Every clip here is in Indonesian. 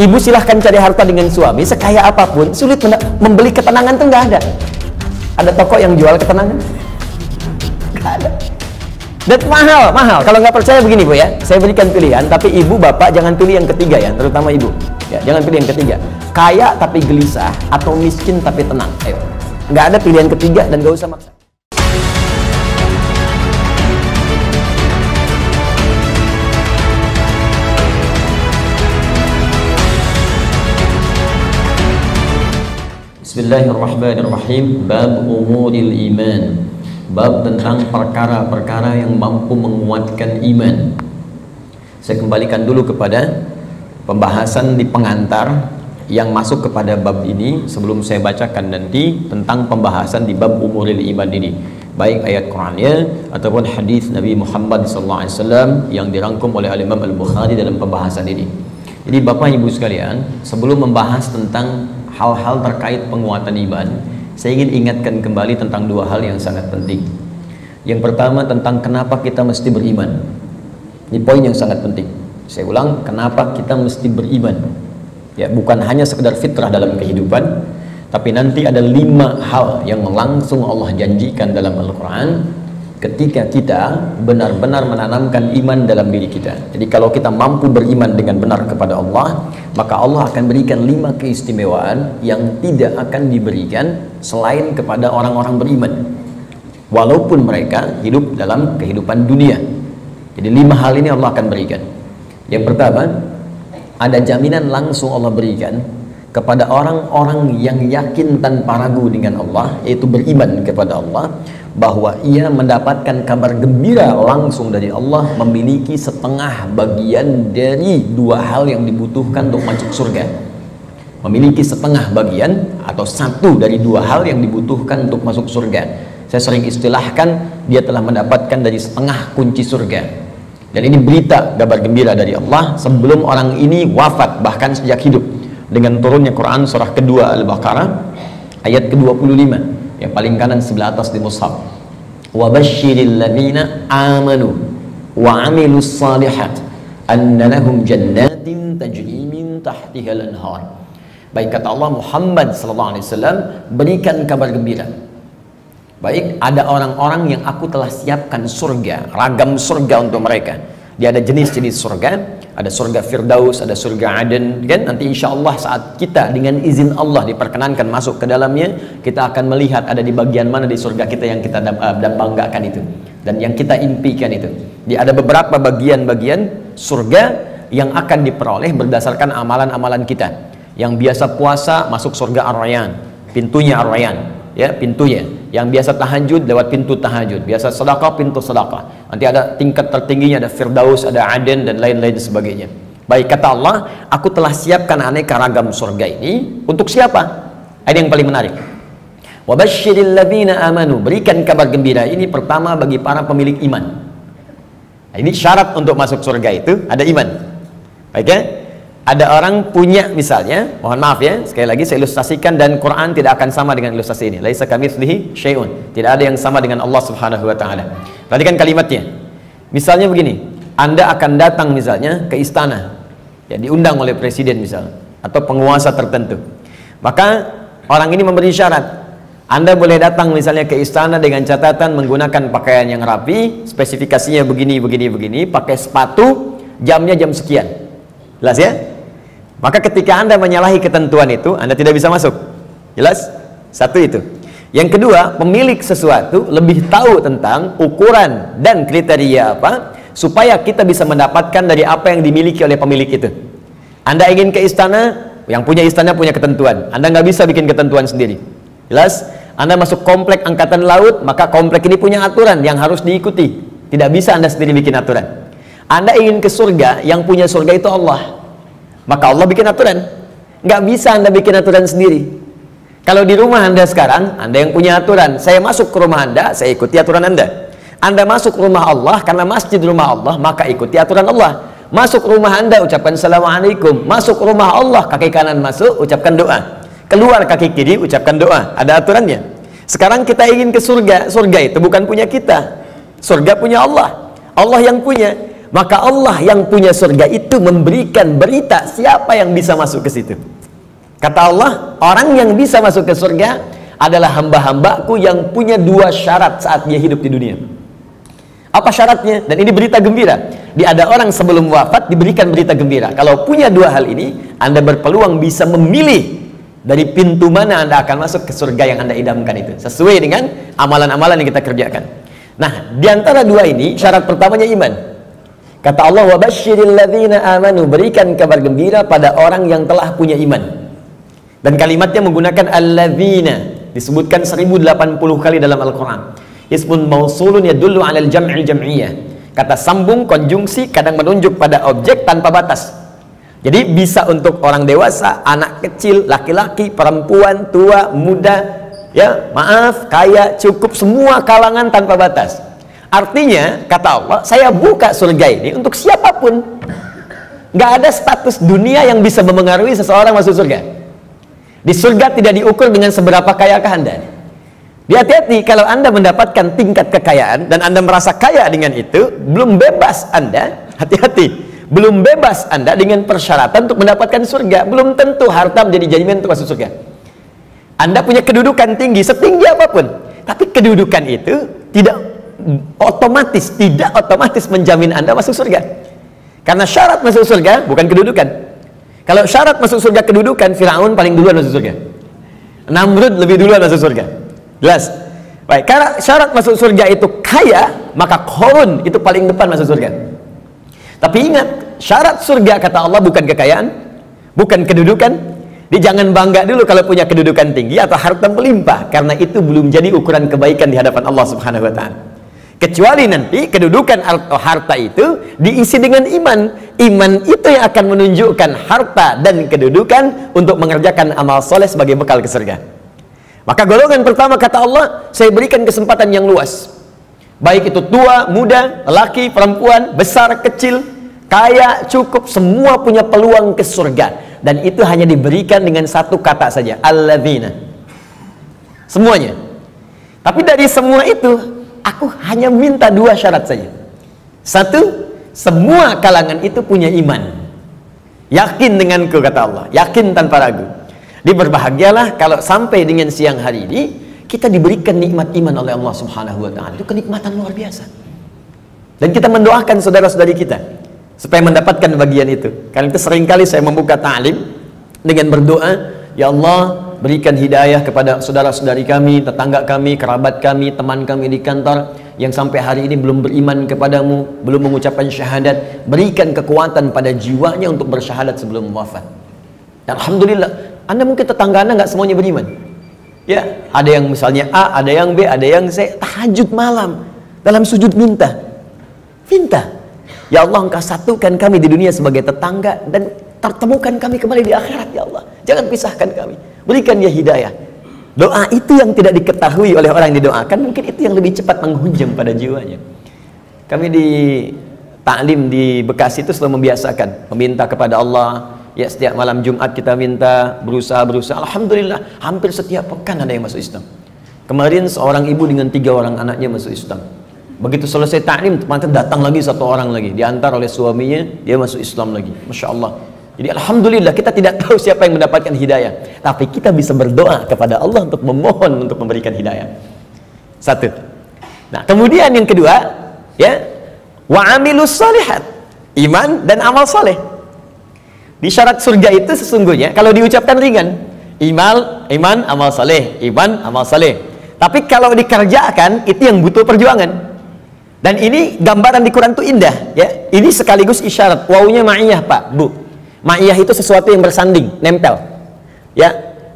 Ibu silahkan cari harta dengan suami, sekaya apapun, sulit membeli ketenangan tuh nggak ada. Ada toko yang jual ketenangan? Nggak ada. Dan mahal, mahal. Kalau nggak percaya begini Bu ya, saya berikan pilihan, tapi ibu, bapak jangan pilih yang ketiga ya, terutama ibu. Ya, jangan pilih yang ketiga. Kaya tapi gelisah, atau miskin tapi tenang. Ayo, nggak ada pilihan ketiga dan nggak usah maksa. Bismillahirrahmanirrahim. Bab umuril iman. Bab tentang perkara-perkara yang mampu menguatkan iman. Saya kembalikan dulu kepada pembahasan di pengantar yang masuk kepada bab ini sebelum saya bacakan nanti tentang pembahasan di bab umuril iman ini, baik ayat Qur'annya ataupun hadis Nabi Muhammad SAW yang dirangkum oleh Al Imam Al Bukhari dalam pembahasan ini. Jadi Bapak Ibu sekalian, sebelum membahas tentang hal-hal terkait penguatan iman, saya ingin ingatkan kembali tentang dua hal yang sangat penting. Yang pertama tentang kenapa kita mesti beriman. Ini poin yang sangat penting. Saya ulang, kenapa kita mesti beriman. Ya, bukan hanya sekedar fitrah dalam kehidupan, tapi nanti ada 5 hal yang langsung Allah janjikan dalam Al-Quran ketika kita benar-benar menanamkan iman dalam diri kita. Jadi kalau kita mampu beriman dengan benar kepada Allah, maka Allah akan berikan 5 keistimewaan yang tidak akan diberikan selain kepada orang-orang beriman, walaupun mereka hidup dalam kehidupan dunia. Jadi 5 hal ini Allah akan berikan. Yang pertama, ada jaminan langsung Allah berikan kepada orang-orang yang yakin tanpa ragu dengan Allah, yaitu beriman kepada Allah, bahwa ia mendapatkan kabar gembira langsung dari Allah, memiliki setengah bagian dari 2 hal yang dibutuhkan untuk masuk surga. Memiliki setengah bagian atau 1 dari 2 hal yang dibutuhkan untuk masuk surga. Saya sering istilahkan dia telah mendapatkan dari setengah kunci surga. Dan ini berita kabar gembira dari Allah sebelum orang ini wafat, bahkan sejak hidup, dengan turunnya Quran surah kedua Al-Baqarah ayat ke-25 yang paling kanan sebelah atas di mushaf. Wa basyiril ladzina amanu wa 'amilus shalihat anna lahum jannatin tajri min tahtihal anhar. Baik, kata Allah, Muhammad sallallahu alaihi wasallam, berikan kabar gembira. Baik, ada orang-orang yang aku telah siapkan surga, ragam surga untuk mereka. Dia ada jenis-jenis surga, ada surga Firdaus, ada surga Aden, kan? Nanti insya Allah saat kita dengan izin Allah diperkenankan masuk ke dalamnya, kita akan melihat ada di bagian mana di surga kita yang kita banggakan itu, dan yang kita impikan itu. Dia ada beberapa bagian-bagian surga yang akan diperoleh berdasarkan amalan-amalan kita. Yang biasa puasa masuk surga Ar-Rayyan, pintunya Ar-Rayyan, ya pintunya. Yang biasa tahajud lewat pintu tahajud, biasa sedekah pintu sedekah. Nanti ada tingkat tertingginya, ada Firdaus, ada Aden, dan lain-lain sebagainya. Baik, kata Allah, aku telah siapkan aneka ragam surga ini untuk siapa? Ini yang paling menarik. Wa basyiril ladzina amanu, berikan kabar gembira ini pertama bagi para pemilik iman. Nah, ini syarat untuk masuk surga itu ada iman. Baik ya? Ada orang punya, misalnya, mohon maaf ya, sekali lagi saya ilustrasikan, dan Quran tidak akan sama dengan ilustrasi ini. Laisa kamitslihi syai'un. Tidak ada yang sama dengan Allah Subhanahu wa taala. Perhatikan kalimatnya. Misalnya begini, Anda akan datang misalnya ke istana. Ya, diundang oleh presiden misalnya atau penguasa tertentu. Maka orang ini memberi syarat. Anda boleh datang misalnya ke istana dengan catatan menggunakan pakaian yang rapi, spesifikasinya begini begini begini, pakai sepatu, jamnya jam sekian. Jelas ya? Maka ketika Anda menyalahi ketentuan itu, Anda tidak bisa masuk. Jelas? Satu itu. Yang kedua, pemilik sesuatu lebih tahu tentang ukuran dan kriteria apa supaya kita bisa mendapatkan dari apa yang dimiliki oleh pemilik itu. Anda ingin ke istana, yang punya istana punya ketentuan. Anda nggak bisa bikin ketentuan sendiri. Jelas? Anda masuk komplek angkatan laut, maka komplek ini punya aturan yang harus diikuti. Tidak bisa Anda sendiri bikin aturan. Anda ingin ke surga, yang punya surga itu Allah. Maka Allah bikin aturan. Nggak bisa Anda bikin aturan sendiri. Kalau di rumah Anda sekarang, Anda yang punya aturan. Saya masuk ke rumah Anda, saya ikuti aturan Anda. Anda masuk ke rumah Allah, karena masjid rumah Allah, maka ikuti aturan Allah. Masuk ke rumah Anda, ucapkan Assalamualaikum. Masuk ke rumah Allah, kaki kanan masuk, ucapkan doa. Keluar kaki kiri, ucapkan doa. Ada aturannya. Sekarang kita ingin ke surga. Surga itu bukan punya kita. Surga punya Allah. Allah yang punya. Maka Allah yang punya surga itu memberikan berita siapa yang bisa masuk ke situ. Kata Allah, orang yang bisa masuk ke surga adalah hamba-hambaku yang punya dua syarat saat dia hidup di dunia. Apa syaratnya? Dan ini berita gembira. Ada orang sebelum wafat diberikan berita gembira. Kalau punya dua hal ini, Anda berpeluang bisa memilih dari pintu mana Anda akan masuk ke surga yang Anda idamkan itu, sesuai dengan amalan-amalan yang kita kerjakan. Nah, di antara dua ini, syarat pertamanya iman. Kata Allah, wabashiril ladzina amanu, berikan kabar gembira pada orang yang telah punya iman. Dan kalimatnya menggunakan alladzina, disebutkan 1080 kali dalam Al-Quran. Ismun mausulun yadullu alal jam'il jam'iyah. Kata sambung, konjungsi, kadang menunjuk pada objek tanpa batas. Jadi bisa untuk orang dewasa, anak kecil, laki-laki, perempuan, tua, muda, ya maaf, kaya, cukup, semua kalangan tanpa batas. Artinya, kata Allah, saya buka surga ini untuk siapapun. Nggak ada status dunia yang bisa memengaruhi seseorang masuk surga. Di surga tidak diukur dengan seberapa kayakah Anda. Hati-hati, kalau Anda mendapatkan tingkat kekayaan dan Anda merasa kaya dengan itu, belum bebas Anda, hati-hati, belum bebas Anda dengan persyaratan untuk mendapatkan surga. Belum tentu harta menjadi jaminan untuk masuk surga. Anda punya kedudukan tinggi, setinggi apapun, tapi kedudukan itu tidak otomatis menjamin Anda masuk surga. Karena syarat masuk surga bukan kedudukan. Kalau syarat masuk surga kedudukan, Firaun paling duluan masuk surga, Namrud lebih duluan masuk surga. Jelas? Baik, karena syarat masuk surga itu kaya, maka Korun itu paling depan masuk surga. Tapi ingat, syarat surga kata Allah bukan kekayaan, bukan kedudukan. Jadi jangan bangga dulu kalau punya kedudukan tinggi atau harta melimpah, karena itu belum jadi ukuran kebaikan di hadapan Allah Subhanahu wa ta'ala. Kecuali nanti kedudukan atau harta itu diisi dengan iman. Iman itu yang akan menunjukkan harta dan kedudukan untuk mengerjakan amal soleh sebagai bekal ke surga. Maka golongan pertama kata Allah, saya berikan kesempatan yang luas. Baik itu tua, muda, laki, perempuan, besar, kecil, kaya, cukup, semua punya peluang ke surga. Dan itu hanya diberikan dengan satu kata saja, alladzina. Semuanya. Tapi dari semua itu, aku hanya minta dua syarat saja. Satu, semua kalangan itu punya iman. Yakin denganku, kata Allah. Yakin tanpa ragu. Diberbahagialah kalau sampai dengan siang hari ini, kita diberikan nikmat iman oleh Allah Subhanahu wa ta'ala. Itu kenikmatan luar biasa. Dan kita mendoakan saudara-saudari kita supaya mendapatkan bagian itu. Karena itu seringkali saya membuka ta'lim dengan berdoa, ya Allah, berikan hidayah kepada saudara-saudari kami, tetangga kami, kerabat kami, teman kami di kantor yang sampai hari ini belum beriman kepadamu, belum mengucapkan syahadat. Berikan kekuatan pada jiwanya untuk bersyahadat sebelum wafat. Dan alhamdulillah, Anda mungkin tetangga Anda nggak semuanya beriman. Ya, ada yang misalnya A, ada yang B, ada yang C. Tahajud malam dalam sujud minta. Ya Allah, Engkau satukan kami di dunia sebagai tetangga dan pertemukan kami kembali di akhirat, ya Allah. Jangan pisahkan kami. Berikan dia hidayah. Doa itu yang tidak diketahui oleh orang yang didoakan, mungkin itu yang lebih cepat menghujam pada jiwanya. Kami di ta'lim di Bekasi itu selalu membiasakan meminta kepada Allah. Ya, setiap malam Jumat kita minta, berusaha. Alhamdulillah, hampir setiap pekan ada yang masuk Islam. Kemarin seorang ibu dengan 3 orang anaknya masuk Islam. Begitu selesai ta'lim, teman-teman datang lagi 1 orang lagi, diantar oleh suaminya, dia masuk Islam lagi. Masya Allah. Jadi alhamdulillah, kita tidak tahu siapa yang mendapatkan hidayah, tapi kita bisa berdoa kepada Allah untuk memohon untuk memberikan hidayah. Satu. Nah, kemudian yang kedua, ya, wa'amilus shalihat, iman dan amal saleh. Di syarat surga itu sesungguhnya kalau diucapkan ringan, iman, amal saleh, iman, amal saleh. Tapi kalau dikerjakan itu yang butuh perjuangan. Dan ini gambaran di Quran itu indah, ya. Ini sekaligus isyarat. Wawunya ma'iyah, Pak, Bu. Ma'iyah itu sesuatu yang bersanding, nempel. Ya,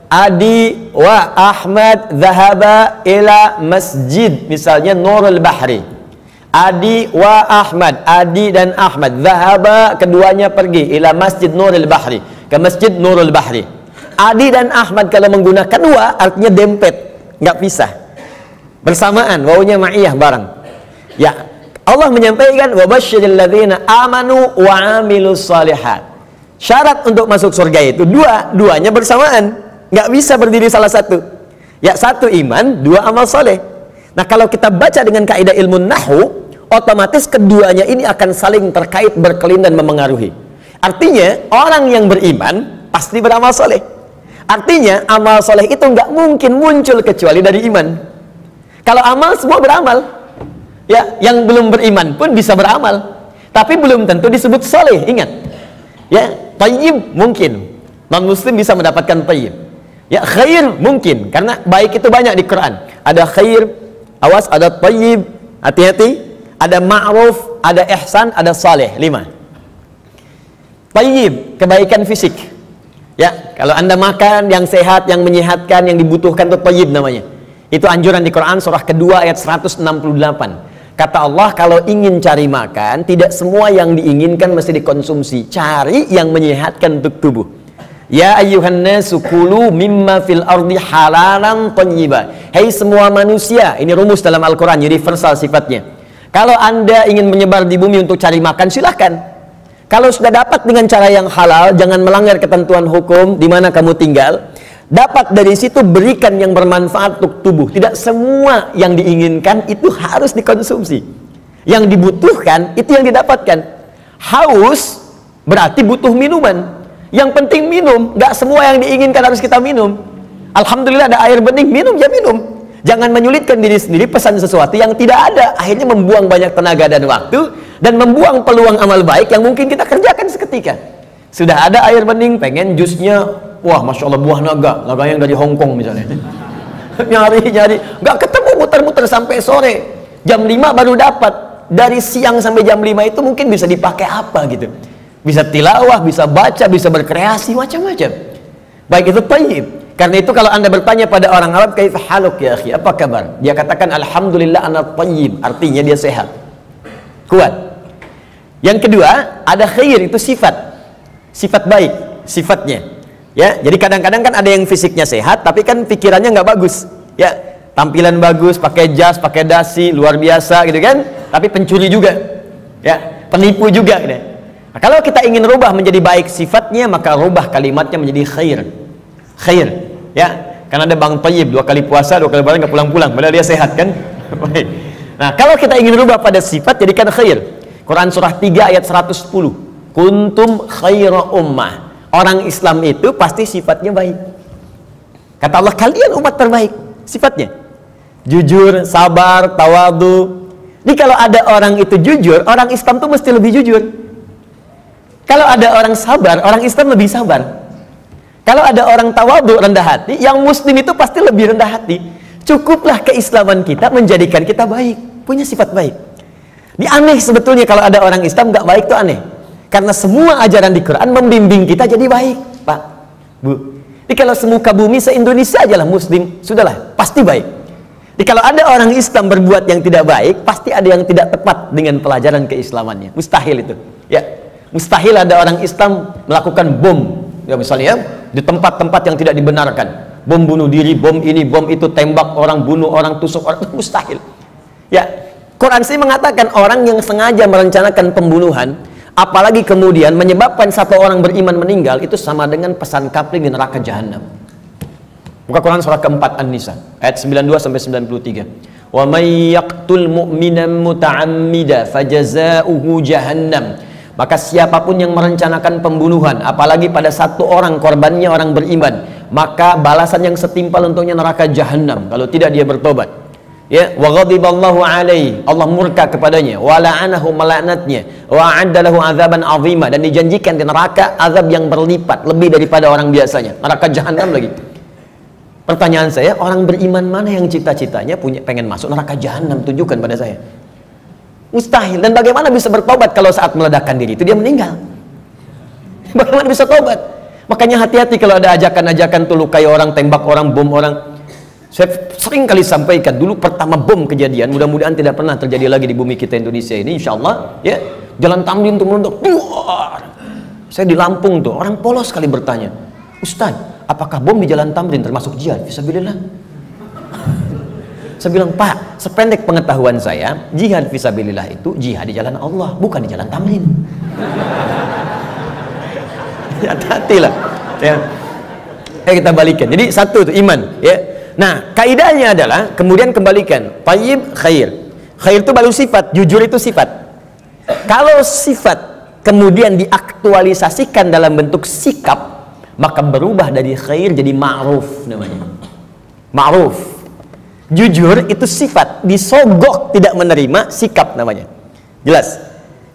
Adi wa Ahmad zahaba ila masjid, misalnya Nurul Bahri. Adi wa Ahmad, Adi dan Ahmad, zahaba keduanya pergi ila masjid Nurul Bahri, ke masjid Nurul Bahri. Adi dan Ahmad kalau menggunakan wa artinya dempet, nggak pisah. Bersamaan, wawunya ma'iyah bareng. Ya, Allah menyampaikan wabasyiril ladzina amanu wa 'amilus shalihat. Syarat untuk masuk surga itu duanya bersamaan, nggak bisa berdiri salah satu. Ya, satu iman, 2 amal soleh. Nah, kalau kita baca dengan kaidah ilmu nahwu, otomatis keduanya ini akan saling terkait, berkelin dan memengaruhi. Artinya orang yang beriman pasti beramal soleh. Artinya amal soleh itu nggak mungkin muncul kecuali dari iman. Kalau amal semua beramal, ya, yang belum beriman pun bisa beramal, tapi belum tentu disebut soleh. Ingat, ya, tayyib mungkin non muslim bisa mendapatkan tayyib. Ya, khair mungkin, karena baik itu banyak di Quran. Ada khair, awas, ada tayyib, hati-hati, ada ma'ruf, ada ihsan, ada saleh. 5. Tayyib, kebaikan fisik. Ya, kalau Anda makan yang sehat, yang menyehatkan, yang dibutuhkan, itu tayyib namanya. Itu anjuran di Quran surah kedua ayat 168. Kata Allah, kalau ingin cari makan, tidak semua yang diinginkan mesti dikonsumsi. Cari yang menyehatkan untuk tubuh. Ya ayyuhan nasu kulu mimma fil ardi halalan thayyiba. Hai semua manusia, ini rumus dalam Al-Qur'an, universal sifatnya. Kalau Anda ingin menyebar di bumi untuk cari makan, silahkan. Kalau sudah dapat dengan cara yang halal, jangan melanggar ketentuan hukum di mana kamu tinggal. Dapat dari situ, berikan yang bermanfaat untuk tubuh. Tidak semua yang diinginkan itu harus dikonsumsi. Yang dibutuhkan itu yang didapatkan. Haus berarti butuh minuman. Yang penting minum. Nggak semua yang diinginkan harus kita minum. Alhamdulillah ada air bening, minum ya minum. Jangan menyulitkan diri sendiri pesan sesuatu yang tidak ada. Akhirnya membuang banyak tenaga dan waktu, dan membuang peluang amal baik yang mungkin kita kerjakan seketika. Sudah ada air bening, pengen jusnya, wah Masya Allah buah naga yang dari Hong Kong misalnya. Nyari-nyari, nggak ketemu, muter-muter sampai sore. Jam 5 baru dapat. Dari siang sampai jam 5 itu mungkin bisa dipakai apa gitu. Bisa tilawah, bisa baca, bisa berkreasi, macam-macam. Baik itu tayyib. Karena itu kalau Anda bertanya pada orang Arab, kaifa haluk ya akhi, apa kabar? Dia katakan alhamdulillah ana tayyib, artinya dia sehat, kuat. Yang kedua, ada khair, itu sifat. Sifat baik, sifatnya. Ya, jadi kadang-kadang kan ada yang fisiknya sehat tapi kan pikirannya nggak bagus. Ya, tampilan bagus, pakai jas, pakai dasi, luar biasa gitu kan, tapi pencuri juga. Ya, penipu juga gitu. Nah, kalau kita ingin rubah menjadi baik sifatnya, maka rubah kalimatnya menjadi khair. Khair, ya, karena ada Bang Tayyib 2 kali puasa 2 kali lebaran nggak pulang-pulang, padahal dia sehat kan. Baik. Nah, kalau kita ingin rubah pada sifat, jadikan khair. Quran surah 3 ayat 110. Kuntum khaira ummah. Orang Islam itu pasti sifatnya baik. Kata Allah, kalian umat terbaik sifatnya. Jujur, sabar, tawadu. Jadi kalau ada orang itu jujur, orang Islam tuh mesti lebih jujur. Kalau ada orang sabar, orang Islam lebih sabar. Kalau ada orang tawadu, rendah hati, yang muslim itu pasti lebih rendah hati. Cukuplah keislaman kita menjadikan kita baik, punya sifat baik. Ini aneh sebetulnya kalau ada orang Islam nggak baik, tuh aneh. Karena semua ajaran di Quran membimbing kita jadi baik, Pak, Bu. Jadi kalau semuka bumi se-Indonesia ajalah muslim, sudahlah, pasti baik. Jadi kalau ada orang Islam berbuat yang tidak baik, pasti ada yang tidak tepat dengan pelajaran keislamannya. Mustahil itu. Ya, mustahil ada orang Islam melakukan bom. Ya, misalnya di tempat-tempat yang tidak dibenarkan, bom bunuh diri, bom ini, bom itu, tembak orang, bunuh orang, tusuk orang, itu mustahil. Ya, Quran sih mengatakan orang yang sengaja merencanakan pembunuhan, apalagi kemudian menyebabkan satu orang beriman meninggal, itu sama dengan pesan kapling di neraka jahanam. Buka Quran surah keempat An-Nisa ayat 92 sampai 93. Wa may yaqtul mu'minan muta'ammida fajaza'uhu jahannam. Maka siapapun yang merencanakan pembunuhan, apalagi pada satu orang korbannya orang beriman, maka balasan yang setimpal untuknya neraka jahanam kalau tidak dia bertobat. Ya, wa ghadiballahu alaihi, Allah murka kepadanya, wa la'anahu, melaknatnya, wa a'addalahu azaban azima, dan dijanjikan di neraka azab yang berlipat lebih daripada orang biasanya, neraka jahanam lagi. Pertanyaan saya, orang beriman mana yang cita-citanya punya pengen masuk neraka jahanam? Tunjukkan pada saya. Mustahil. Dan bagaimana bisa bertobat kalau saat meledakkan diri itu dia meninggal? Bagaimana bisa tobat? Makanya hati-hati kalau ada ajakan-ajakan tuh lukai orang, tembak orang, bom orang. Saya sering kali sampaikan, dulu pertama bom kejadian, mudah-mudahan tidak pernah terjadi lagi di bumi kita Indonesia ini, insya Allah. Ya, Jalan Tamrin tuh melontok. Saya di Lampung tuh, orang polos sekali bertanya, Ustaz, apakah bom di Jalan Tamrin termasuk jihad? Fisabilillah. Saya bilang, Pak, sependek pengetahuan saya, jihad fisabilillah itu jihad di jalan Allah, bukan di Jalan Tamrin. Ya, hati-hatilah. Ya. Kita balikan. Jadi satu itu iman. Ya. Nah, kaidahnya adalah kemudian kembalikan. Tayyib, khair. Khair itu baru sifat, jujur itu sifat. Kalau sifat kemudian diaktualisasikan dalam bentuk sikap, maka berubah dari khair jadi ma'ruf namanya. Ma'ruf. Jujur itu sifat, disogok tidak menerima, sikap namanya. Jelas?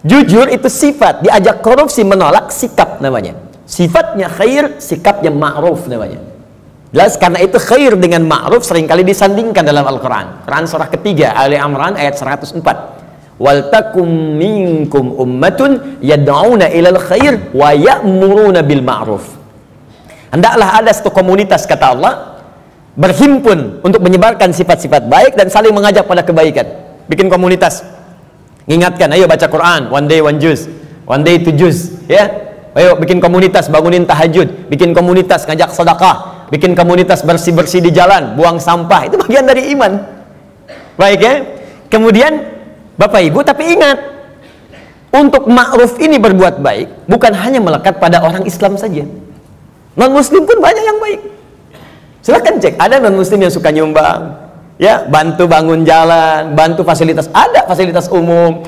Jujur itu sifat, diajak korupsi menolak, sikap namanya. Sifatnya khair, sikapnya ma'ruf namanya. Jelas? Karena itu khair dengan ma'ruf seringkali disandingkan dalam Al-Quran. Quran surah ketiga, Ali Imran ayat 104. Wal takum minkum ummatun yad'una ilal khair wa ya'muruna bil ma'ruf. Hendaklah ada satu komunitas, kata Allah, berhimpun untuk menyebarkan sifat-sifat baik dan saling mengajak pada kebaikan. Bikin komunitas, ingatkan, ayo baca Quran, one day one juz, one day two juz, ya. Ayo bikin komunitas, bangunin tahajud, bikin komunitas ngajak sedekah, bikin komunitas bersih-bersih di jalan, buang sampah. Itu bagian dari iman. Baik, ya. Kemudian Bapak Ibu, tapi ingat, untuk ma'ruf ini berbuat baik bukan hanya melekat pada orang Islam saja. Non-muslim pun banyak yang baik. Silahkan cek, ada non-muslim yang suka nyumbang, ya, bantu bangun jalan, bantu fasilitas, ada fasilitas umum,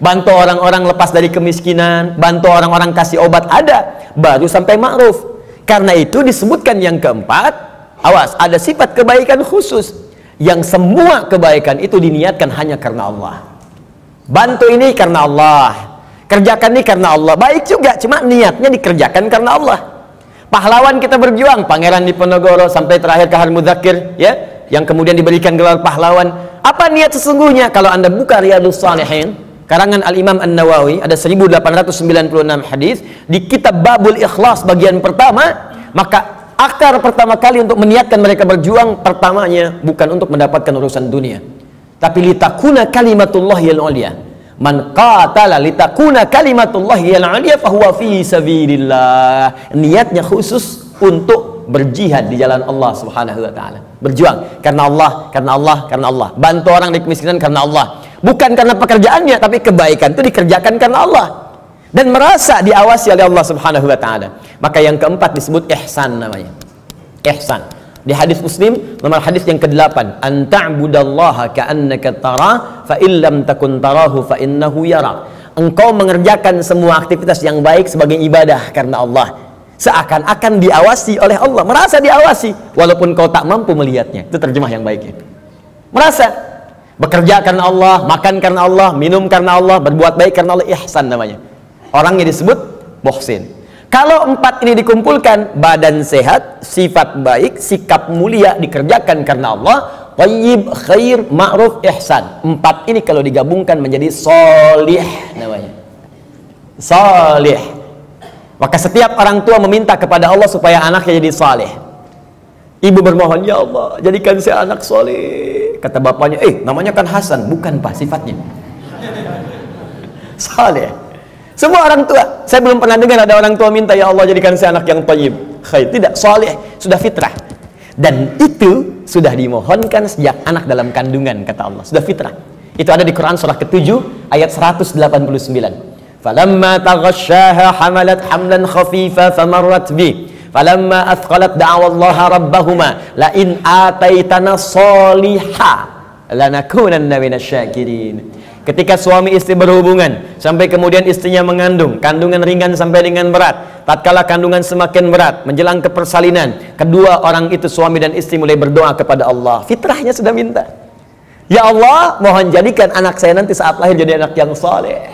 bantu orang-orang lepas dari kemiskinan, bantu orang-orang kasih obat, ada. Baru sampai ma'ruf. Karena itu disebutkan yang keempat, awas, ada sifat kebaikan khusus yang semua kebaikan itu diniatkan hanya karena Allah. Bantu ini karena Allah, kerjakan ini karena Allah. Baik juga, cuma niatnya dikerjakan karena Allah. Pahlawan kita berjuang, Pangeran Diponegoro sampai terakhir Kahar Muzakir, ya, yang kemudian diberikan gelar pahlawan. Apa niat sesungguhnya? Kalau Anda buka Riadul Salihin, karangan Al Imam An-Nawawi, ada 1896 hadis di kitab Babul Ikhlas bagian pertama, maka akar pertama kali untuk meniatkan mereka berjuang pertamanya bukan untuk mendapatkan urusan dunia. Tapi litakuna kalimatullahil ulya. Man qatala litakuna kalimatullahil ulya fahuwa fi sabilillah. Niatnya khusus untuk berjihad di jalan Allah Subhanahu wa taala. Berjuang karena Allah, karena Allah, karena Allah. Bantu orang di kemiskinan karena Allah. Bukan karena pekerjaannya, tapi kebaikan itu dikerjakan karena Allah. Dan merasa diawasi oleh Allah Subhanahu wa taala. Maka yang keempat disebut ihsan namanya. Ihsan. Di hadis Muslim nomor hadis yang ke-8, an ta'budallaha ka'annaka tarah fa illam takun tarahu fa innahu yarak. Engkau mengerjakan semua aktivitas yang baik sebagai ibadah karena Allah, seakan-akan diawasi oleh Allah, merasa diawasi walaupun kau tak mampu melihatnya. Itu terjemah yang baiknya. Merasa bekerja karena Allah, makan karena Allah, minum karena Allah, berbuat baik karena Allah, ihsan namanya. Orangnya disebut muhsin. Kalau empat ini dikumpulkan, badan sehat, sifat baik, sikap mulia dikerjakan karena Allah, thayyib, khair, ma'ruf, ihsan. Empat ini kalau digabungkan menjadi solih namanya. Solih. Maka setiap orang tua meminta kepada Allah supaya anaknya jadi saleh. Ibu bermohon, ya Allah, jadikan saya anak soleh. Kata bapaknya, namanya kan Hasan, bukan Pak, sifatnya. Saleh. Semua orang tua, saya belum pernah dengar ada orang tua minta, ya Allah jadikan saya anak yang thayyib, khair. Tidak, soleh, sudah fitrah. Dan itu sudah dimohonkan sejak anak dalam kandungan, kata Allah. Sudah fitrah. Itu ada di Quran surah ke-7 ayat 189. Falamma taghashaha hamalat hamlan khafifa famarrat bi. Falamma athqalat da'awallaha rabbahuma la in ataitana soliha lanakunanna minasyakirin. Ketika suami istri berhubungan sampai kemudian istrinya mengandung, kandungan ringan sampai dengan berat, tatkala kandungan semakin berat menjelang kepersalinan, kedua orang itu suami dan istri mulai berdoa kepada Allah. Fitrahnya sudah minta, ya Allah mohon jadikan anak saya nanti saat lahir jadi anak yang saleh.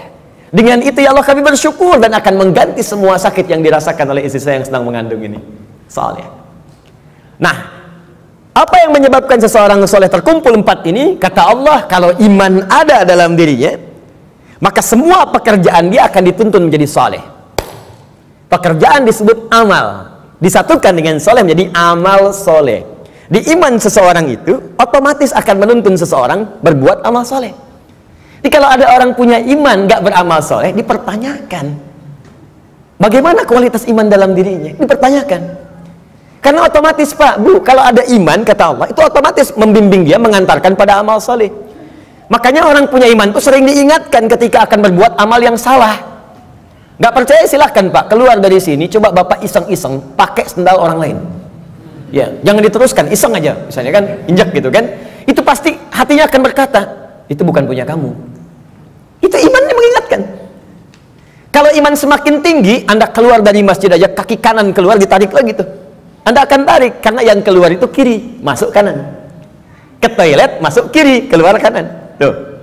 Dengan itu ya Allah kami bersyukur dan akan mengganti semua sakit yang dirasakan oleh istri saya yang sedang mengandung ini. Saleh. Nah, apa yang menyebabkan seseorang soleh terkumpul empat ini? Kata Allah, kalau iman ada dalam dirinya, maka semua pekerjaan dia akan dituntun menjadi soleh. Pekerjaan disebut amal, disatukan dengan soleh menjadi amal soleh. Di iman seseorang itu otomatis akan menuntun seseorang berbuat amal soleh. Jadi kalau ada orang punya iman gak beramal soleh, dipertanyakan bagaimana kualitas iman dalam dirinya, dipertanyakan. Karena otomatis Pak, Bu, kalau ada iman, kata Allah, itu otomatis membimbing dia mengantarkan pada amal soleh. Makanya orang punya iman itu sering diingatkan ketika akan berbuat amal yang salah. Gak percaya silahkan Pak, keluar dari sini, coba Bapak iseng-iseng pakai sendal orang lain. Ya, jangan diteruskan, iseng aja, misalnya kan, injak gitu kan. Itu pasti hatinya akan berkata, itu bukan punya kamu. Itu imannya mengingatkan. Kalau iman semakin tinggi, Anda keluar dari masjid aja, kaki kanan keluar ditarik lagi tuh. Anda akan tarik, karena yang keluar itu kiri, masuk kanan. Ke toilet, masuk kiri, keluar kanan. Tuh.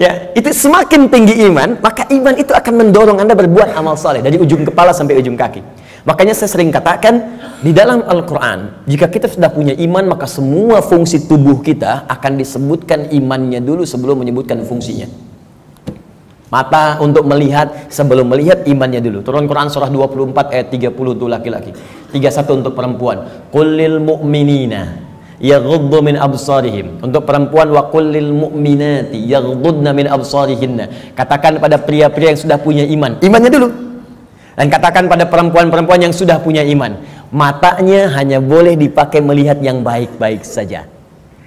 Ya, itu semakin tinggi iman, maka iman itu akan mendorong Anda berbuat amal saleh dari ujung kepala sampai ujung kaki. Makanya saya sering katakan di dalam Al-Quran, jika kita sudah punya iman, maka semua fungsi tubuh kita akan disebutkan imannya dulu sebelum menyebutkan fungsinya. Mata untuk melihat, sebelum melihat imannya dulu. Turun Quran surah 24 ayat 30 untuk laki-laki, 31 untuk perempuan. Qulil mu'minina yaghuddu min absarihim, untuk perempuan. Wa qulil mu'minati yaghuddna min absarihinna, katakan pada pria-pria yang sudah punya iman, imannya dulu. Dan katakan pada perempuan-perempuan yang sudah punya iman, matanya hanya boleh dipakai melihat yang baik-baik saja.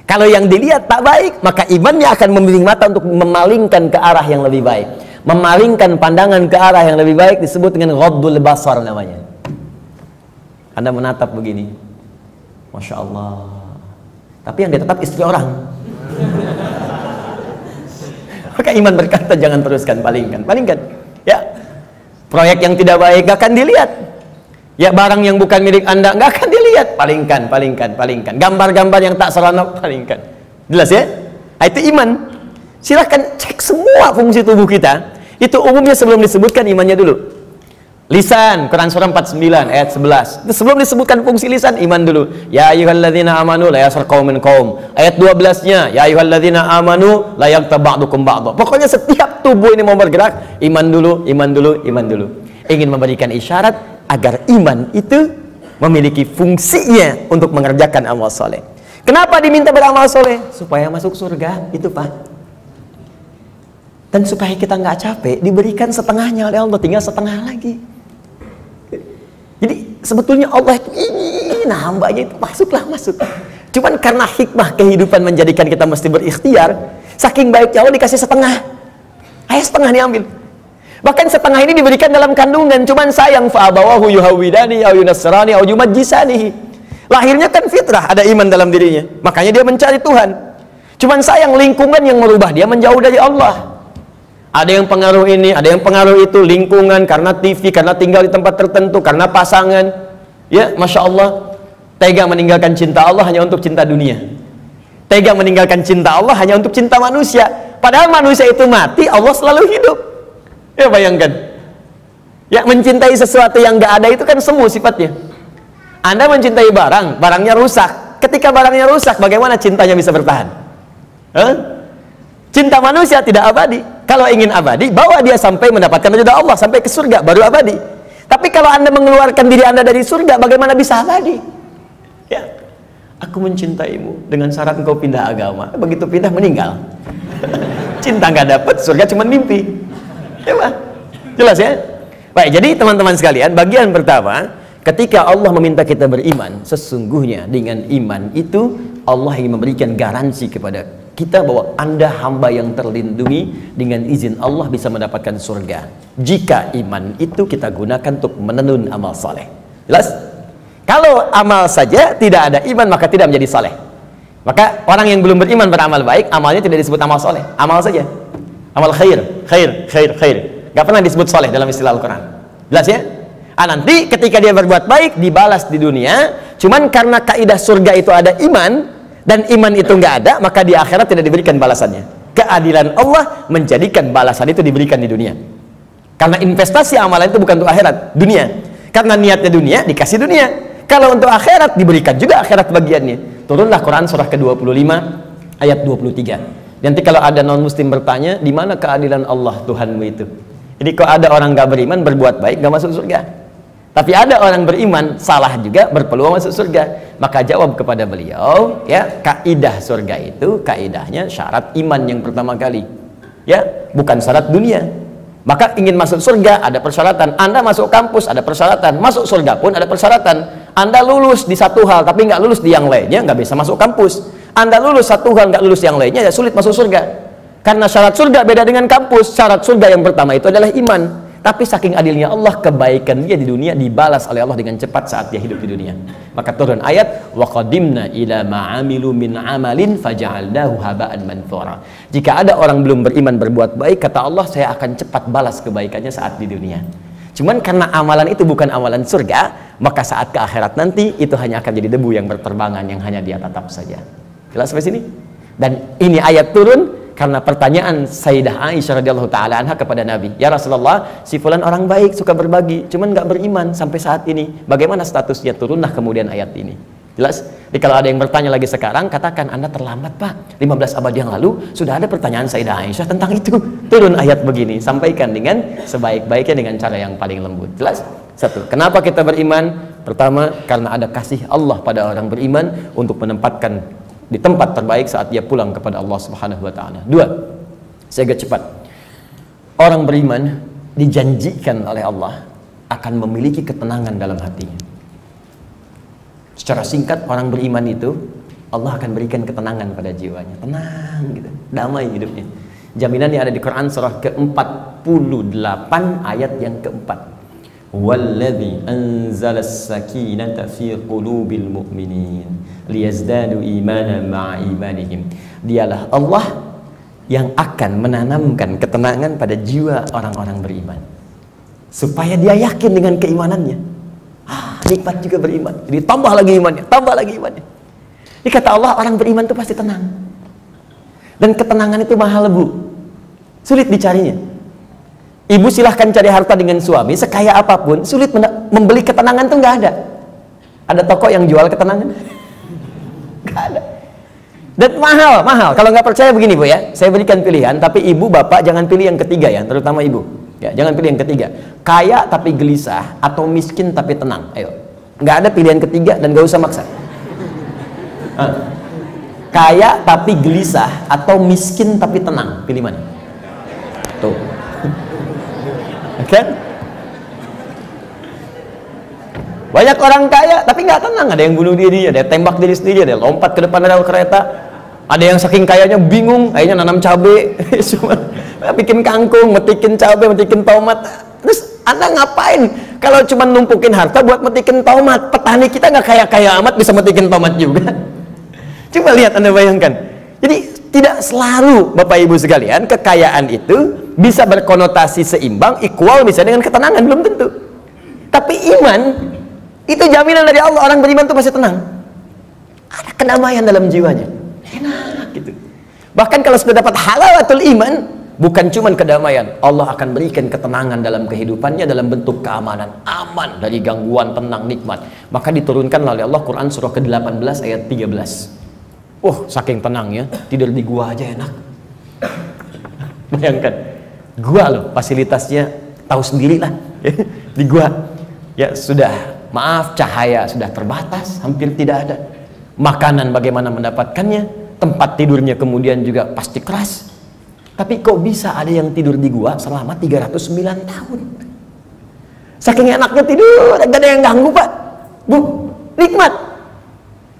Kalau yang dilihat tak baik, maka imannya akan membimbing mata untuk memalingkan ke arah yang lebih baik. Memalingkan pandangan ke arah yang lebih baik disebut dengan ghaddul basar namanya. Anda menatap begini, Masya Allah, tapi yang ditatap istri orang. Maka iman berkata, jangan teruskan, palingkan, palingkan. Ya, proyek yang tidak baik gak akan dilihat. Ya, barang yang bukan milik Anda gak akan dilihat. Palingkan, palingkan, palingkan. Gambar-gambar yang tak seronok, palingkan. Jelas ya? Nah, itu iman. Silahkan cek semua fungsi tubuh kita. Itu umumnya sebelum disebutkan imannya dulu. Lisan, Quran surah 49 ayat 11. Sebelum disebutkan fungsi lisan, iman dulu. Ya ayyuhalladzina amanu la yaskhar qaumin qaum. Ayat 12-nya, ya ayyuhalladzina amanu la yaghtab ba'dukum ba'dha. Pokoknya setiap tubuh ini mau bergerak, iman dulu, iman dulu, iman dulu. Ingin memberikan isyarat agar iman itu memiliki fungsinya untuk mengerjakan amal soleh. Kenapa diminta beramal soleh? Supaya masuk surga, itu Pak. Dan supaya kita nggak capek, diberikan setengahnya oleh Allah, tinggal setengah lagi. Jadi sebetulnya Allah ingin hambanya itu masuklah, masuk. Cuman karena hikmah kehidupan menjadikan kita mesti berikhtiar, saking baiknya Allah dikasih setengah. Ayo setengah diambil. Bahkan setengah ini diberikan dalam kandungan. Cuman sayang, fa'abawahu yuhawidani au yunasrani au yumajjisani. Lahirnya kan fitrah, ada iman dalam dirinya. Makanya dia mencari Tuhan. Cuman sayang lingkungan yang merubah dia menjauh dari Allah. Ada yang pengaruh ini, ada yang pengaruh itu, lingkungan, karena TV, karena tinggal di tempat tertentu, karena pasangan. Ya, Masya Allah, tega meninggalkan cinta Allah hanya untuk cinta dunia. Tega meninggalkan cinta Allah hanya untuk cinta manusia. Padahal manusia itu mati, Allah selalu hidup. Ya, bayangkan. Ya, mencintai sesuatu yang gak ada itu kan semu sifatnya. Anda mencintai barang, barangnya rusak. Ketika barangnya rusak, bagaimana cintanya bisa bertahan? Hah? Cinta manusia tidak abadi. Kalau ingin abadi, bawa dia sampai mendapatkan ridha Allah, sampai ke surga, baru abadi. Tapi kalau Anda mengeluarkan diri Anda dari surga, bagaimana bisa abadi? Ya, aku mencintaimu dengan syarat engkau pindah agama. Begitu pindah, meninggal. Cinta nggak dapat, surga cuma mimpi. Ya, Pak? Jelas ya? Baik, jadi teman-teman sekalian, bagian pertama, ketika Allah meminta kita beriman, sesungguhnya dengan iman itu Allah ingin memberikan garansi kepada kita bahwa Anda hamba yang terlindungi, dengan izin Allah bisa mendapatkan surga jika iman itu kita gunakan untuk menenun amal saleh. Jelas? Kalau amal saja tidak ada iman, maka tidak menjadi saleh. Maka orang yang belum beriman beramal baik, amalnya tidak disebut amal saleh, amal saja, amal khair, khair, khair, khair, gak pernah disebut saleh dalam istilah Al-Quran. Jelas ya? Ah, nanti ketika dia berbuat baik dibalas di dunia. Cuman karena kaidah surga itu ada iman, dan iman itu nggak ada, maka di akhirat tidak diberikan balasannya. Keadilan Allah menjadikan balasan itu diberikan di dunia. Karena investasi amalan itu bukan untuk akhirat, dunia. Karena niatnya dunia, dikasih dunia. Kalau untuk akhirat, diberikan juga akhirat bagiannya. Turunlah Quran surah ke-25 ayat 23. Nanti kalau ada non muslim bertanya, di mana keadilan Allah Tuhanmu itu? Jadi kalau ada orang nggak beriman berbuat baik nggak masuk surga. Tapi ada orang beriman, salah juga, berpeluang masuk surga. Maka jawab kepada beliau, ya, kaidah surga itu, kaidahnya syarat iman yang pertama kali. Ya, bukan syarat dunia. Maka ingin masuk surga, ada persyaratan. Anda masuk kampus, ada persyaratan. Masuk surga pun ada persyaratan. Anda lulus di satu hal, tapi nggak lulus di yang lainnya, nggak bisa masuk kampus. Anda lulus satu hal, nggak lulus yang lainnya, ya sulit masuk surga. Karena syarat surga beda dengan kampus. Syarat surga yang pertama itu adalah iman. Tapi saking adilnya Allah, kebaikan dia di dunia dibalas oleh Allah dengan cepat saat dia hidup di dunia. Maka turun ayat wa qadimna ila ma'amilu min amalin faja'alnahu haba'an manthura. Jika ada orang belum beriman berbuat baik, kata Allah, saya akan cepat balas kebaikannya saat di dunia. Cuman karena amalan itu bukan amalan surga, maka saat ke akhirat nanti itu hanya akan jadi debu yang berterbangan yang hanya dia tatap saja. Jelas sampai sini? Dan ini ayat turun karena pertanyaan Sayyidah Aisyah radhiyallahu ta'ala anha kepada Nabi, ya Rasulullah, si fulan orang baik, suka berbagi, cuman nggak beriman sampai saat ini, bagaimana statusnya? Turunlah kemudian ayat ini. Jelas? Jadi kalau ada yang bertanya lagi sekarang, katakan Anda terlambat Pak, 15 abad yang lalu sudah ada pertanyaan Sayyidah Aisyah tentang itu. Turun ayat begini, sampaikan dengan sebaik-baiknya, dengan cara yang paling lembut. Jelas? Satu, kenapa kita beriman? Pertama, karena ada kasih Allah pada orang beriman untuk menempatkan di tempat terbaik saat dia pulang kepada Allah Subhanahu wa ta'ala. Dua, saya agak cepat. Orang beriman dijanjikan oleh Allah akan memiliki ketenangan dalam hatinya. Secara singkat, orang beriman itu Allah akan berikan ketenangan pada jiwanya. Tenang gitu, damai hidupnya. Jaminan yang ada di Quran surah ke-48 ayat yang keempat. Walladzi anzala as-sakinata fi qulubil mu'minin liyazdadu imanan ma'a imanihim. Dialah Allah yang akan menanamkan ketenangan pada jiwa orang-orang beriman supaya dia yakin dengan keimanannya. Ah, nikmat juga beriman. Jadi tambah lagi imannya, tambah lagi imannya. Ini kata Allah, orang beriman itu pasti tenang. Dan ketenangan itu mahal, Bu. Sulit dicarinya. Ibu silahkan cari harta dengan suami, sekaya apapun, sulit membeli ketenangan tuh nggak ada. Ada toko yang jual ketenangan? Nggak ada. Dan mahal, mahal. Kalau nggak percaya begini Bu ya, saya berikan pilihan, tapi ibu, bapak jangan pilih yang ketiga ya, terutama ibu. Ya, jangan pilih yang ketiga. Kaya tapi gelisah, atau miskin tapi tenang. Ayo, nggak ada pilihan ketiga dan nggak usah maksa. Kaya tapi gelisah, atau miskin tapi tenang. Pilih mana? Tuh. Kan? Banyak orang kaya tapi nggak tenang, ada yang bunuh diri, ada yang tembak diri sendiri, ada yang lompat ke depan rel kereta, ada yang saking kayanya bingung, akhirnya nanam cabai, cuma bikin kangkung, metikin cabai, metikin tomat. Terus Anda ngapain kalau cuma numpukin harta buat metikin tomat? Petani kita nggak kaya-kaya amat bisa metikin tomat juga. Coba lihat, Anda bayangkan. Jadi tidak selalu, Bapak Ibu sekalian, kekayaan itu bisa berkonotasi seimbang, equal misalnya dengan ketenangan, belum tentu. Tapi iman itu jaminan dari Allah, orang beriman itu pasti tenang. Ada kedamaian dalam jiwanya. Enak gitu. Bahkan kalau sudah dapat halawatul iman, bukan cuman kedamaian, Allah akan berikan ketenangan dalam kehidupannya dalam bentuk keamanan, aman dari gangguan, tenang, nikmat. Maka diturunkan oleh Allah Quran surah ke-18 ayat 13. Saking tenang ya, tidur di gua aja enak. Bayangkan, gua loh, fasilitasnya tahu sendiri lah. Di gua ya sudah, maaf, cahaya sudah terbatas, hampir tidak ada. Makanan bagaimana mendapatkannya, tempat tidurnya kemudian juga pasti keras. Tapi kok bisa ada yang tidur di gua selama 309 tahun? Saking enaknya tidur, gak ada yang ganggu Pak, Bu, nikmat.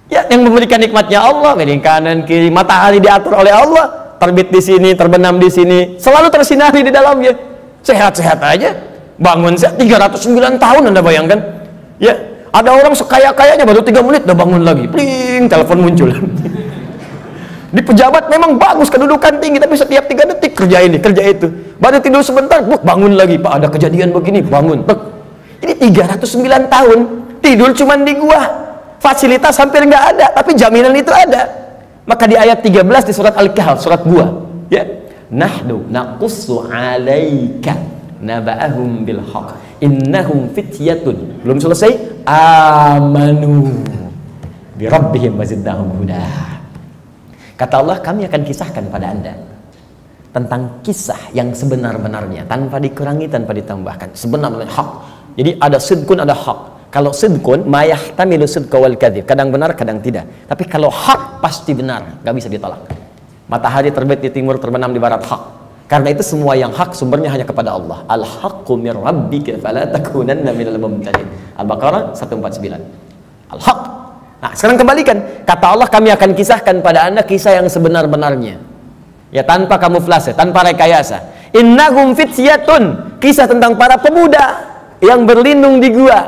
Ya, yang memberikan nikmatnya Allah, miring kanan kiri, matahari diatur oleh Allah, terbit di sini, terbenam di sini, selalu tersinari di dalamnya, sehat-sehat aja, bangun sehat. 309 tahun Anda bayangkan, ya ada orang sekaya-kayanya baru 3 menit udah bangun lagi, pling, telepon muncul. Di pejabat memang bagus, kedudukan tinggi, tapi setiap 3 detik kerja ini, kerja itu, baru tidur sebentar, bangun lagi, Pak ada kejadian begini, bangun. Ini 309 tahun, tidur cuma di gua. Fasilitas hampir nggak ada, tapi jaminan itu ada. Maka di ayat 13 di surat Al-Kahf, surat gua, ya. Nahnu naqussu 'alaika naba'ahum bil haqq. Innahum fityatun. Belum selesai, amanu bi rabbihim wazidnahum huda. Kata Allah, kami akan kisahkan pada Anda tentang kisah yang sebenar-benarnya, tanpa dikurangi, tanpa ditambahkan. Sebenarnya hak. Jadi ada sidqun, ada hak. Kalau sidqun mayahtamilu sidqa wal kadhib, kadang benar kadang tidak, tapi kalau hak pasti benar, nggak bisa ditolak. Matahari terbit di timur, terbenam di barat, hak. Karena itu semua yang hak sumbernya hanya kepada Allah. Al-haqqu min rabbika fala takunanna minal mumtarin. Al-Baqarah 149. Al-haq. Nah, sekarang kembalikan. Kata Allah, kami akan kisahkan pada Anda kisah yang sebenar-benarnya. Ya, tanpa kamuflase, tanpa rekayasa. Innahum fityatun, kisah tentang para pemuda yang berlindung di gua,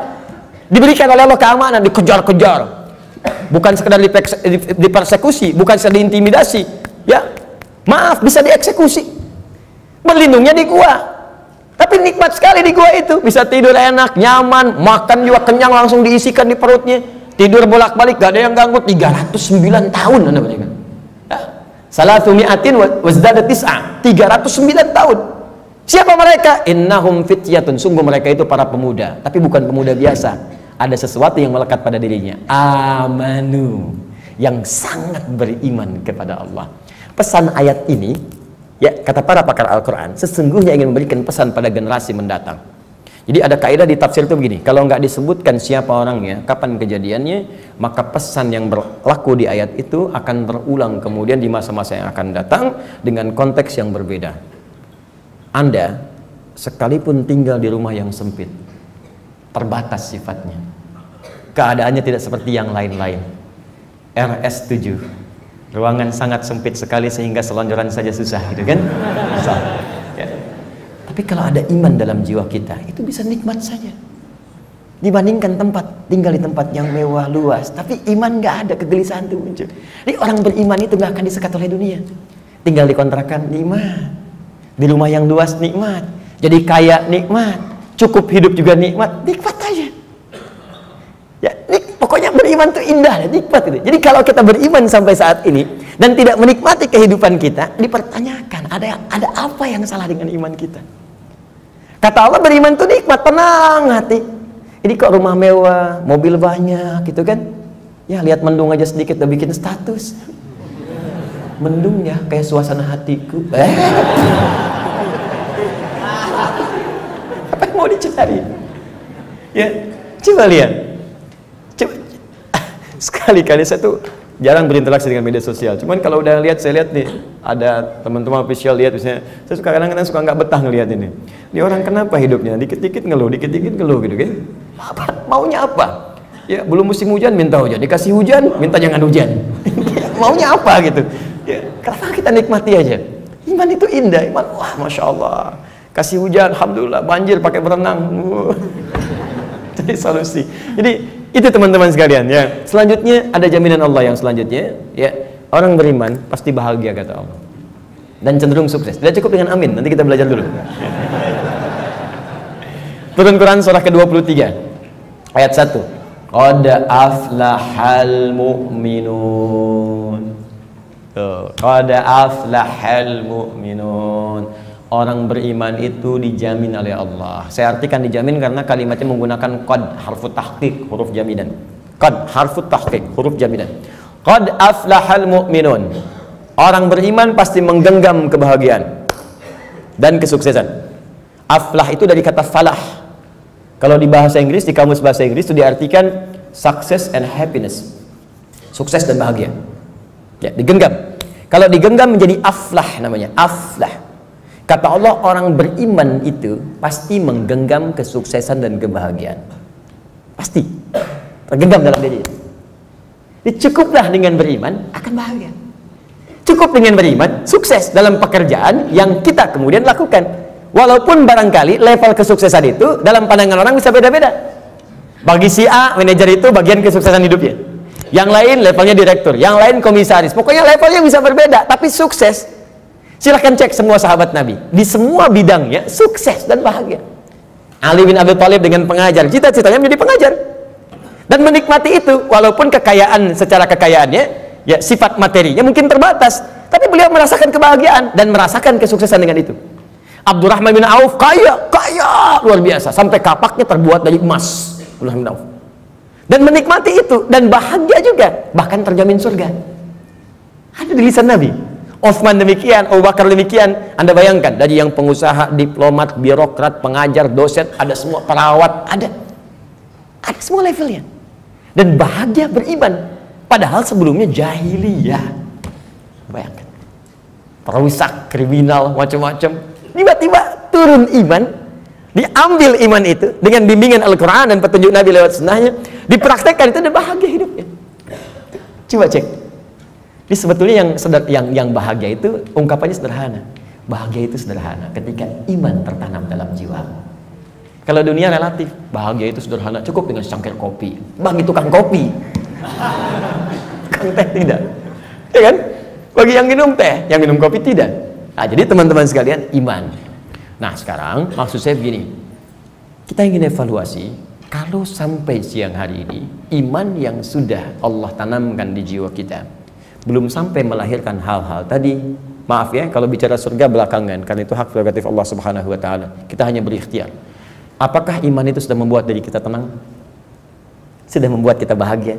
diberikan oleh Allah keamanan, dikejar-kejar, bukan sekedar dipersekusi, bukan sekedar diintimidasi, ya maaf, bisa dieksekusi, berlindungnya di gua. Tapi nikmat sekali di gua itu, bisa tidur enak, nyaman, makan juga kenyang, langsung diisikan di perutnya, tidur bolak-balik, gak ada yang ganggu. 309 tahun anda bayangkan. Salatumiatin wazdada tis'a, 309 tahun. Siapa mereka? Innahum fityatun, sungguh mereka itu para pemuda, tapi bukan pemuda biasa. Ada sesuatu yang melekat pada dirinya, amanu, yang sangat beriman kepada Allah. Pesan ayat ini, ya, kata para pakar Al-Quran, sesungguhnya ingin memberikan pesan pada generasi mendatang. Jadi ada kaidah di tafsir itu begini, kalau nggak disebutkan siapa orangnya, kapan kejadiannya, maka pesan yang berlaku di ayat itu akan berulang kemudian di masa-masa yang akan datang dengan konteks yang berbeda. Anda sekalipun tinggal di rumah yang sempit, terbatas sifatnya, keadaannya tidak seperti yang lain-lain, RS7, ruangan sangat sempit sekali sehingga selonjoran saja susah, gitu kan? Tapi kalau ada iman dalam jiwa kita, itu bisa nikmat saja. Dibandingkan tempat, tinggal di tempat yang mewah, luas, tapi iman nggak ada, kegelisahan itu muncul. Jadi orang beriman itu nggak akan disekat oleh dunia. Tinggal di kontrakan, nikmat. Di rumah yang luas, nikmat. Jadi kaya, nikmat. Cukup hidup juga nikmat, nikmat aja. Ya, pokoknya beriman itu indah, nikmat itu. Jadi kalau kita beriman sampai saat ini, dan tidak menikmati kehidupan kita, dipertanyakan, ada apa yang salah dengan iman kita? Kata Allah, beriman itu nikmat, tenang hati. Ini kok rumah mewah, mobil banyak, gitu kan? Ya, lihat mendung aja sedikit, udah bikin status. Mendung ya, kayak suasana hatiku. Apa yang mau dicari? Ya, coba lihat. Coba. Sekali-kali saya tuh jarang berinteraksi dengan media sosial. Cuman kalau udah lihat, saya lihat nih, ada teman-teman official lihat misalnya, saya suka kadang-kadang suka nggak betah ngelihat ini. Dia orang kenapa hidupnya? Dikit-dikit ngeluh gitu kan? Apa? Maunya apa? Ya belum musim hujan minta hujan, dikasih hujan minta jangan hujan. Maunya apa gitu? Ya, kenapa kita nikmati aja? Iman itu indah, iman wah masya Allah. Kasih hujan, alhamdulillah. Banjir pakai berenang. Jadi solusi. Jadi itu teman-teman sekalian ya. Selanjutnya ada jaminan Allah yang selanjutnya ya, orang beriman pasti bahagia kata Allah dan cenderung sukses. Tidak cukup dengan amin, nanti kita belajar dulu. Turun Quran surah ke-23 ayat 1. Qad aflahal mu'minun. Qad aflahal mu'minun. Orang beriman itu dijamin oleh Allah. Saya artikan dijamin karena kalimatnya menggunakan qad harfu tahqiq, huruf jaminan. Qad harfu tahqiq, huruf jaminan. Qad aflahal mu'minun. Orang beriman pasti menggenggam kebahagiaan dan kesuksesan. Aflah itu dari kata falah. Kalau di bahasa Inggris, di kamus bahasa Inggris itu diartikan success and happiness. Sukses dan bahagia. Ya, digenggam. Kalau digenggam menjadi aflah namanya, aflah. Kata Allah, orang beriman itu pasti menggenggam kesuksesan dan kebahagiaan. Pasti. Tergenggam dalam dirinya. Cukuplah dengan beriman, akan bahagia. Cukup dengan beriman, sukses dalam pekerjaan yang kita kemudian lakukan. Walaupun barangkali level kesuksesan itu dalam pandangan orang bisa beda-beda. Bagi si A, manajer itu bagian kesuksesan hidupnya. Yang lain levelnya direktur, yang lain komisaris. Pokoknya levelnya bisa berbeda, tapi sukses. Silahkan cek semua sahabat Nabi. Di semua bidangnya sukses dan bahagia. Ali bin Abi Thalib dengan pengajar. Cita-citanya menjadi pengajar. Dan menikmati itu. Walaupun kekayaan secara kekayaannya, ya sifat materinya mungkin terbatas. Tapi beliau merasakan kebahagiaan dan merasakan kesuksesan dengan itu. Abdurrahman bin Auf kaya, luar biasa. Sampai kapaknya terbuat dari emas. Abdurrahman bin Auf. Dan menikmati itu. Dan bahagia juga. Bahkan terjamin surga. Ada di lisan Nabi. Utsman demikian, Abu Bakar demikian. Anda bayangkan, dari yang pengusaha, diplomat, birokrat, pengajar, dosen, ada semua, perawat, ada semua levelnya. Dan bahagia beriman, padahal sebelumnya jahiliyah. Bayangkan, perusak, kriminal, macam-macam. Tiba-tiba turun iman, diambil iman itu dengan bimbingan Al-Quran dan petunjuk Nabi lewat sunnahnya, dipraktekkan itu dan bahagia hidupnya. Coba cek. Jadi sebetulnya yang bahagia itu ungkapannya sederhana. Bahagia itu sederhana ketika iman tertanam dalam jiwa. Kalau dunia relatif, bahagia itu sederhana cukup dengan secangkir kopi. Bagi tukang kopi, tukang teh tidak, ya kan? Bagi yang minum kopi tidak. Nah, jadi teman-teman sekalian, iman. Nah sekarang maksud saya begini, kita ingin evaluasi kalau sampai siang hari ini iman yang sudah Allah tanamkan di jiwa kita belum sampai melahirkan hal-hal tadi. Maaf ya, kalau bicara surga belakangan, karena itu hak prerogatif Allah Subhanahu wa Ta'ala. Kita hanya berikhtiar. Apakah iman itu sudah membuat diri kita tenang? Sudah membuat kita bahagia?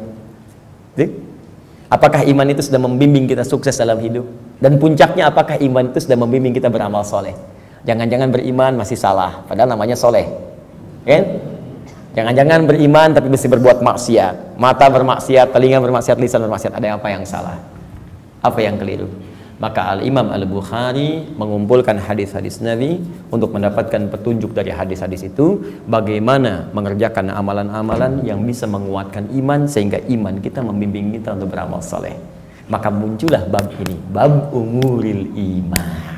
Apakah iman itu sudah membimbing kita sukses dalam hidup? Dan puncaknya, apakah iman itu sudah membimbing kita beramal soleh? Jangan-jangan beriman masih salah, padahal namanya soleh. Jangan-jangan beriman tapi mesti berbuat maksiat. Mata bermaksiat, telinga bermaksiat, lisan bermaksiat. Ada apa yang salah? Apa yang keliru? Maka Al-Imam Al Bukhari mengumpulkan hadis-hadis Nabi untuk mendapatkan petunjuk dari hadis-hadis itu, bagaimana mengerjakan amalan-amalan yang bisa menguatkan iman sehingga iman kita membimbing kita untuk beramal saleh. Maka muncullah bab ini, bab umuril iman.